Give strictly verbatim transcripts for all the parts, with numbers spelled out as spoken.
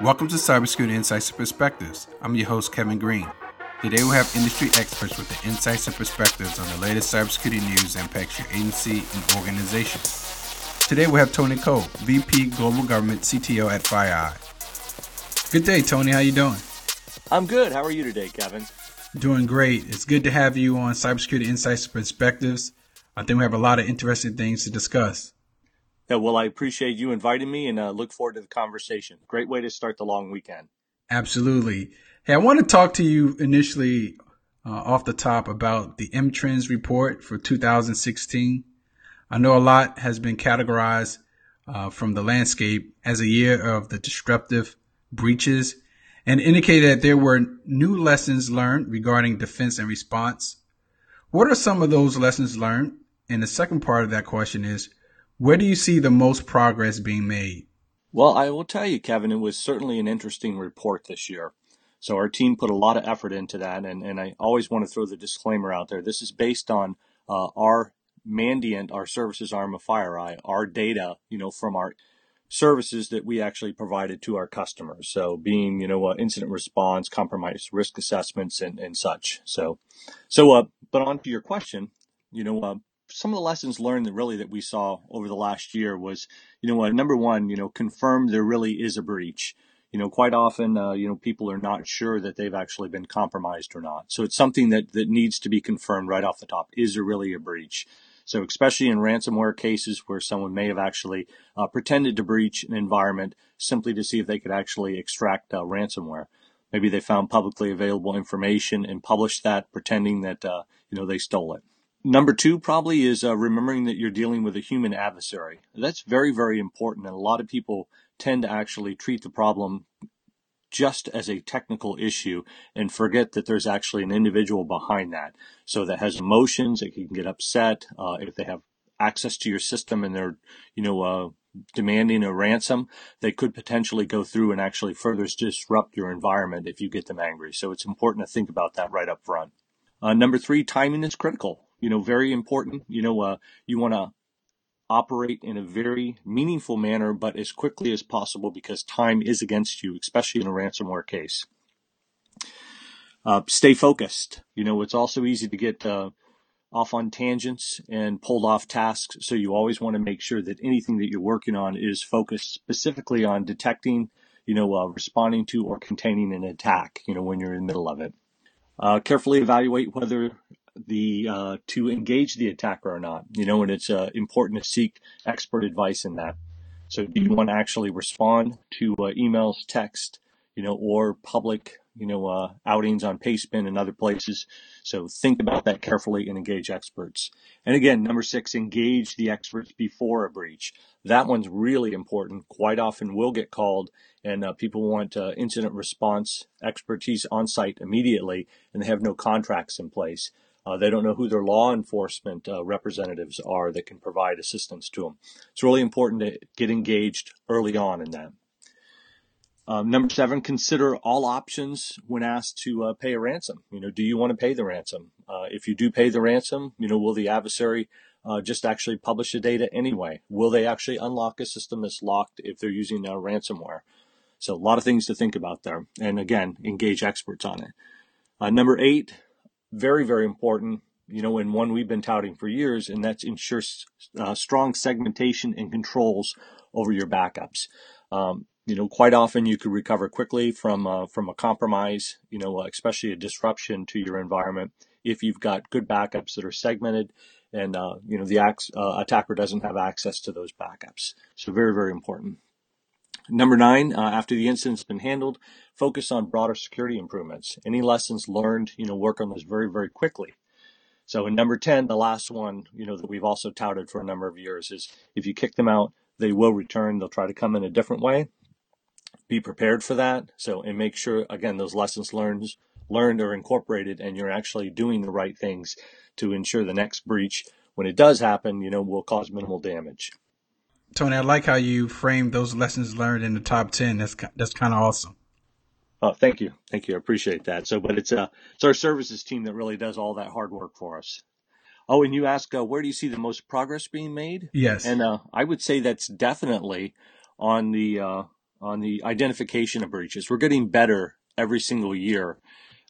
Welcome to Cybersecurity Insights and Perspectives. I'm your host, Kevin Green. Today we'll have industry experts with the insights and perspectives on the latest cybersecurity news that impacts your agency and organization. Today we'll have Tony Cole, V P Global Government C T O at FireEye. Good day, Tony. How you doing? I'm good. How are you today, Kevin? Doing great. It's good to have you on Cybersecurity Insights and Perspectives. I think we have a lot of interesting things to discuss. Yeah, well, I appreciate you inviting me and uh, look forward to the conversation. Great way to start the long weekend. Absolutely. Hey, I want to talk to you initially uh, off the top about the M-Trends report for two thousand sixteen. I know a lot has been categorized uh, from the landscape as a year of the disruptive breaches and indicated that there were new lessons learned regarding defense and response. What are some of those lessons learned? And the second part of that question is, where do you see the most progress being made? Well, I will tell you, Kevin, it was certainly an interesting report this year. So our team put a lot of effort into that, and, and I always want to throw the disclaimer out there. This is based on uh, our Mandiant, our services arm of FireEye, our data, you know, from our services that we actually provided to our customers. So being, you know, uh, incident response, compromise, risk assessments, and, and such. So, so, uh, but on to your question, you know, uh, some of the lessons learned that really that we saw over the last year was, you know, uh, number one, you know, confirm there really is a breach. You know, quite often, uh, you know, people are not sure that they've actually been compromised or not. So it's something that, that needs to be confirmed right off the top. Is there really a breach? So especially in ransomware cases where someone may have actually uh, pretended to breach an environment simply to see if they could actually extract uh, ransomware. Maybe they found publicly available information and published that pretending that, uh, you know, they stole it. Number two probably is uh, remembering that you're dealing with a human adversary. That's very, very important. And a lot of people tend to actually treat the problem just as a technical issue and forget that there's actually an individual behind that. So that has emotions, that can get upset. Uh, if they have access to your system and they're, you know, uh, demanding a ransom, they could potentially go through and actually further disrupt your environment if you get them angry. So it's important to think about that right up front. Uh, number three, timing is critical. You know, very important. You know, uh, you want to operate in a very meaningful manner, but as quickly as possible because time is against you, especially in a ransomware case. Uh, stay focused. You know, it's also easy to get uh, off on tangents and pulled off tasks. So you always want to make sure that anything that you're working on is focused specifically on detecting, you know, uh, responding to or containing an attack, you know, when you're in the middle of it. Uh, carefully evaluate whether the uh, to engage the attacker or not, you know, and it's uh, important to seek expert advice in that. So do you want to actually respond to uh, emails, text, you know, or public, you know, uh, outings on Pastebin and other places? So think about that carefully and engage experts. And again, number six, engage the experts before a breach. That one's really important. Quite often we'll get called and uh, people want uh, incident response expertise on site immediately and they have no contracts in place. Uh, they don't know who their law enforcement uh, representatives are that can provide assistance to them. It's really important to get engaged early on in that. Um, number seven, consider all options when asked to uh, pay a ransom. You know, do you want to pay the ransom? Uh, if you do pay the ransom, you know, will the adversary uh, just actually publish the data anyway? Will they actually unlock a system that's locked if they're using uh, ransomware? So a lot of things to think about there. And again, engage experts on it. Uh, number eight. Very, very important, you know, and one we've been touting for years, and that's ensure uh, strong segmentation and controls over your backups. Um, you know, quite often you could recover quickly from uh, from a compromise, you know, especially a disruption to your environment if you've got good backups that are segmented and, uh, you know, the ac- uh, attacker doesn't have access to those backups. So very, very important. Number nine, uh, after the incident's been handled, focus on broader security improvements. Any lessons learned, you know, work on those very, very quickly. So in number ten, the last one, you know, that we've also touted for a number of years is if you kick them out, they will return. They'll try to come in a different way. Be prepared for that. So, and make sure, again, those lessons learned, learned are incorporated and you're actually doing the right things to ensure the next breach, when it does happen, you know, will cause minimal damage. Tony, I like how you framed those lessons learned in the top ten. That's that's kind of awesome. Oh, thank you. Thank you. I appreciate that. So, but it's, uh, it's our services team that really does all that hard work for us. Oh, and you ask, uh, where do you see the most progress being made? Yes. And uh, I would say that's definitely on the uh, on the identification of breaches. We're getting better every single year.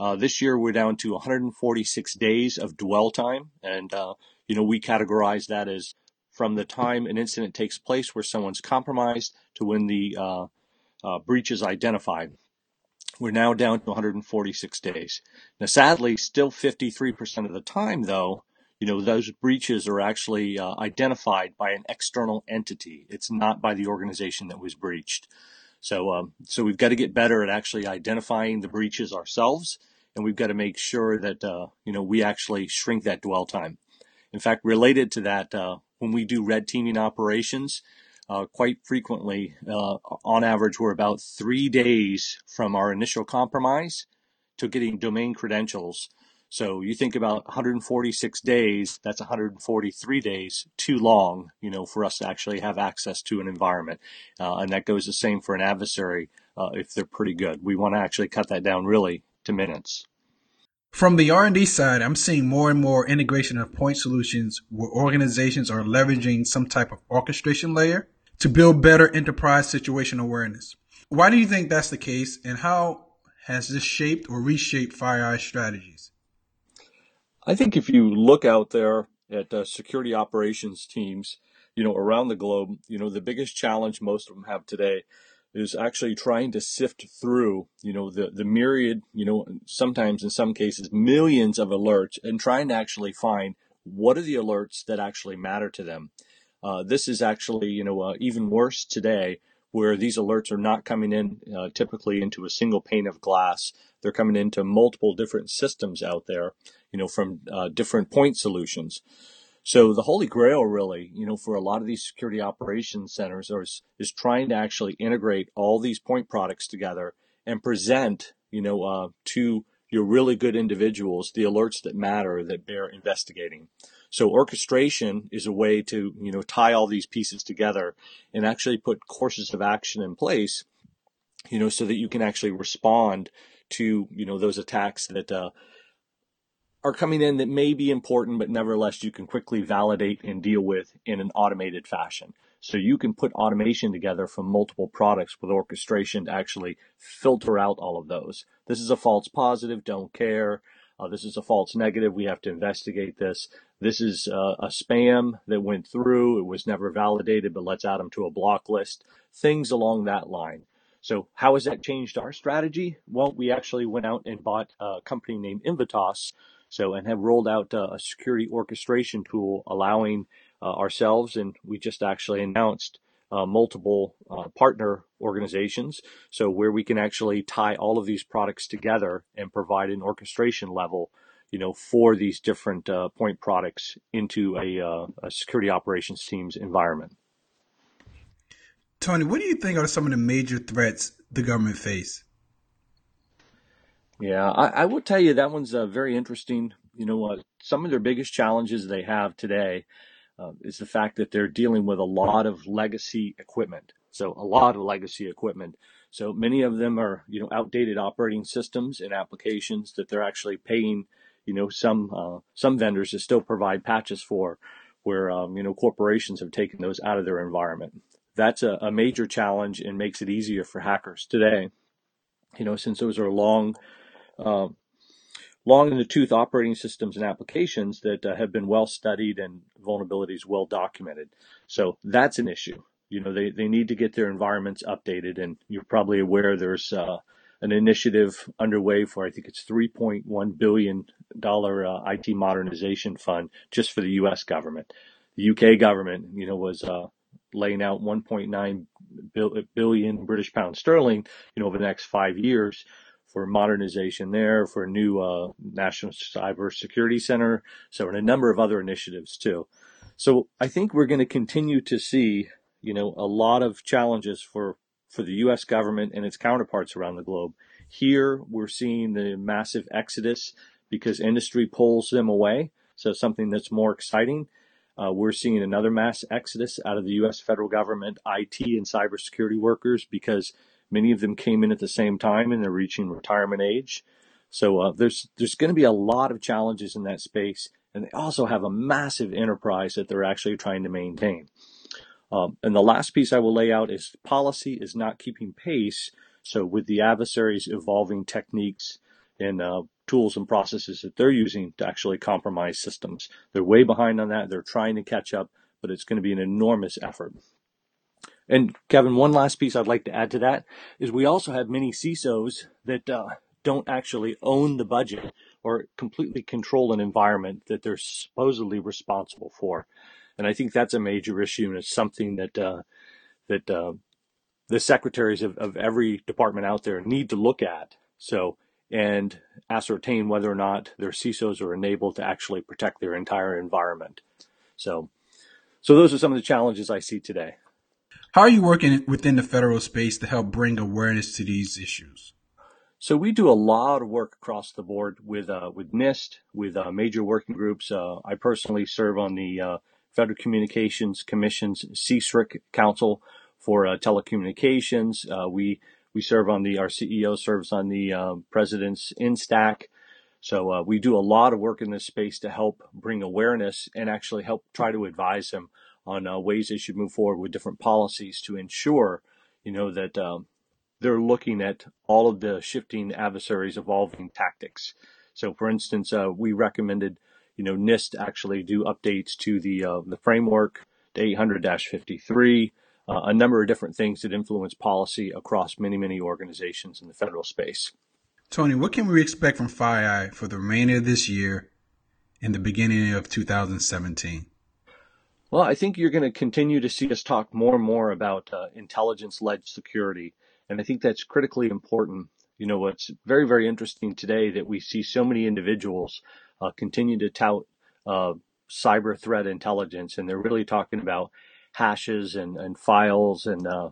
Uh, this year, we're down to one hundred forty-six days of dwell time. And, uh, you know, we categorize that as from the time an incident takes place where someone's compromised to when the uh, uh, breach is identified. We're now down to one hundred forty-six days. Now, sadly, still fifty-three percent of the time, though, you know, those breaches are actually uh, identified by an external entity. It's not by the organization that was breached. So, um, so we've got to get better at actually identifying the breaches ourselves, and we've got to make sure that, uh, you know, we actually shrink that dwell time. In fact, related to that, uh, when we do red teaming operations, uh, quite frequently, uh, on average, we're about three days from our initial compromise to getting domain credentials. So you think about one hundred forty-six days, that's one hundred forty-three days too long, you know, for us to actually have access to an environment. Uh, and that goes the same for an adversary uh, if they're pretty good. We want to actually cut that down really to minutes. From the R and D side, I'm seeing more and more integration of point solutions where organizations are leveraging some type of orchestration layer to build better enterprise situational awareness. Why do you think that's the case, and how has this shaped or reshaped FireEye strategies? I think if you look out there at uh, security operations teams, you know, around the globe, you know, the biggest challenge most of them have today is actually trying to sift through, you know, the, the myriad, you know, sometimes in some cases, millions of alerts and trying to actually find what are the alerts that actually matter to them. Uh, this is actually, you know, uh, even worse today, where these alerts are not coming in uh, typically into a single pane of glass. They're coming into multiple different systems out there, you know, from uh, different point solutions. So the holy grail really, you know, for a lot of these security operations centers are, is trying to actually integrate all these point products together and present, you know, uh, to your really good individuals the alerts that matter that they're investigating. So orchestration is a way to, you know, tie all these pieces together and actually put courses of action in place, you know, so that you can actually respond to, you know, those attacks that uh, are coming in that may be important, but nevertheless, you can quickly validate and deal with in an automated fashion. So you can put automation together from multiple products with orchestration to actually filter out all of those. This is a false positive, don't care. Uh, this is a false negative. We have to investigate this. This is uh, a spam that went through. It was never validated, but let's add them to a block list. Things along that line. So how has that changed our strategy? Well, we actually went out and bought a company named Invitas, so and have rolled out uh, a security orchestration tool allowing uh, ourselves, and we just actually announced Uh, multiple uh, partner organizations, so where we can actually tie all of these products together and provide an orchestration level, you know, for these different uh, point products into a, uh, a security operations team's environment. Tony, what do you think are some of the major threats the government face? Yeah, I, I will tell you that one's uh, very interesting. You know, uh, some of their biggest challenges they have today Uh, is the fact that they're dealing with a lot of legacy equipment. So a lot of legacy equipment. So many of them are, you know, outdated operating systems and applications that they're actually paying, you know, some uh, some vendors to still provide patches for, where, um, you know, corporations have taken those out of their environment. That's a, a major challenge and makes it easier for hackers today, you know, since those are long, uh, long in the tooth operating systems and applications that uh, have been well studied and vulnerabilities well documented. So that's an issue. You know, they, they need to get their environments updated. And you're probably aware there's uh, an initiative underway for, I think it's three point one billion dollars uh, I T modernization fund just for the U S government. The U K government, you know, was uh, laying out one point nine billion British pound sterling, you know, over the next five years. For modernization there, for a new uh, National Cybersecurity Center, so and a number of other initiatives too. So I think we're going to continue to see, you know, a lot of challenges for, for the U S government and its counterparts around the globe. Here we're seeing the massive exodus because industry pulls them away. So something that's more exciting. Uh, we're seeing another mass exodus out of the U S federal government, I T and cybersecurity workers, because many of them came in at the same time and they're reaching retirement age. So uh, there's there's going to be a lot of challenges in that space. and they also have a massive enterprise that they're actually trying to maintain. Um, and the last piece I will lay out is policy is not keeping pace. So with the adversaries evolving techniques and uh, tools and processes that they're using to actually compromise systems, they're way behind on that. They're trying to catch up, but it's going to be an enormous effort. And Kevin, one last piece I'd like to add to that is we also have many C I S Os that uh, don't actually own the budget or completely control an environment that they're supposedly responsible for. And I think that's a major issue, and it's something that uh, that uh, the secretaries of, of every department out there need to look at. So, and ascertain whether or not their C I S Os are enabled to actually protect their entire environment. So, so those are some of the challenges I see today. How are you working within the federal space to help bring awareness to these issues? So we do a lot of work across the board with uh, with NIST, with uh, major working groups. Uh, I personally serve on the uh, Federal Communications Commission's C S R I C Council for uh, telecommunications. Uh, we we serve on the, our C E O serves on the uh, President's INSTAC. So uh, we do a lot of work in this space to help bring awareness and actually help try to advise them on uh, ways they should move forward with different policies to ensure, you know, that um, they're looking at all of the shifting adversaries' evolving tactics. So, for instance, uh, we recommended, you know, NIST actually do updates to the uh, the framework, to eight hundred dash fifty-three, uh, a number of different things that influence policy across many, many organizations in the federal space. Tony, what can we expect from FireEye for the remainder of this year and the beginning of two thousand seventeen? Well, I think you're going to continue to see us talk more and more about uh, intelligence-led security, and I think that's critically important. You know, it's very, very interesting today that we see so many individuals uh, continue to tout uh, cyber threat intelligence, and they're really talking about hashes and, and files and, uh,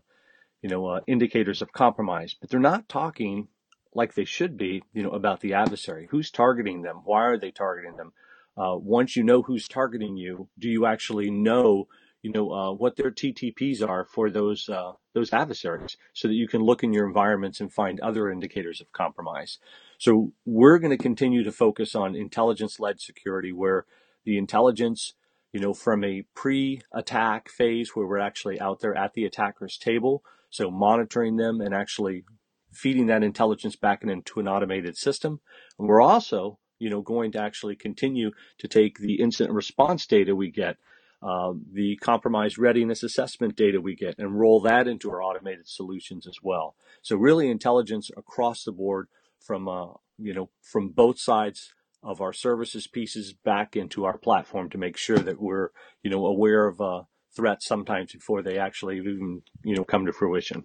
you know, uh, indicators of compromise. But they're not talking like they should be, you know, about the adversary. Who's targeting them? Why are they targeting them? Uh, once you know who's targeting you, do you actually know, you know, uh, what their T T Ps are for those uh, those adversaries, so that you can look in your environments and find other indicators of compromise? So we're going to continue to focus on intelligence-led security, where the intelligence, you know, from a pre-attack phase where we're actually out there at the attacker's table, so monitoring them and actually feeding that intelligence back into an automated system. And we're also you know, going to actually continue to take the incident response data we get, uh, the compromise readiness assessment data we get, and roll that into our automated solutions as well. So really intelligence across the board from, uh, you know, from both sides of our services pieces back into our platform to make sure that we're, you know, aware of uh, threats sometimes before they actually even, you know, come to fruition.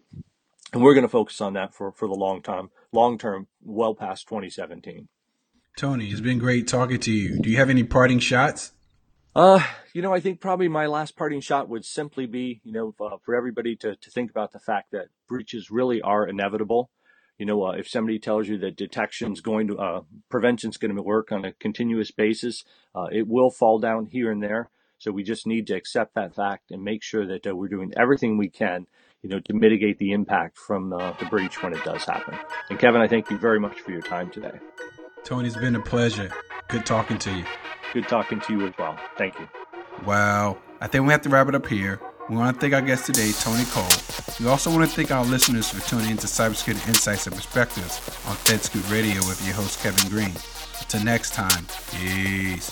And we're going to focus on that for, for the long time, long term, well past twenty seventeen. Tony, it's been great talking to you. Do you have any parting shots? Uh, you know, I think probably my last parting shot would simply be, you know, uh, for everybody to, to think about the fact that breaches really are inevitable. You know, uh, if somebody tells you that detection's going to, uh, prevention's going to work on a continuous basis, uh, it will fall down here and there. So we just need to accept that fact and make sure that uh, we're doing everything we can, you know, to mitigate the impact from uh, the breach when it does happen. And Kevin, I thank you very much for your time today. Tony, it's been a pleasure. Good talking to you. Good talking to you as well. Thank you. Wow. I think we have to wrap it up here. We want to thank our guest today, Tony Cole. We also want to thank our listeners for tuning into Cybersecurity Insights and Perspectives on FedScoot Radio with your host, Kevin Green. Until next time, peace.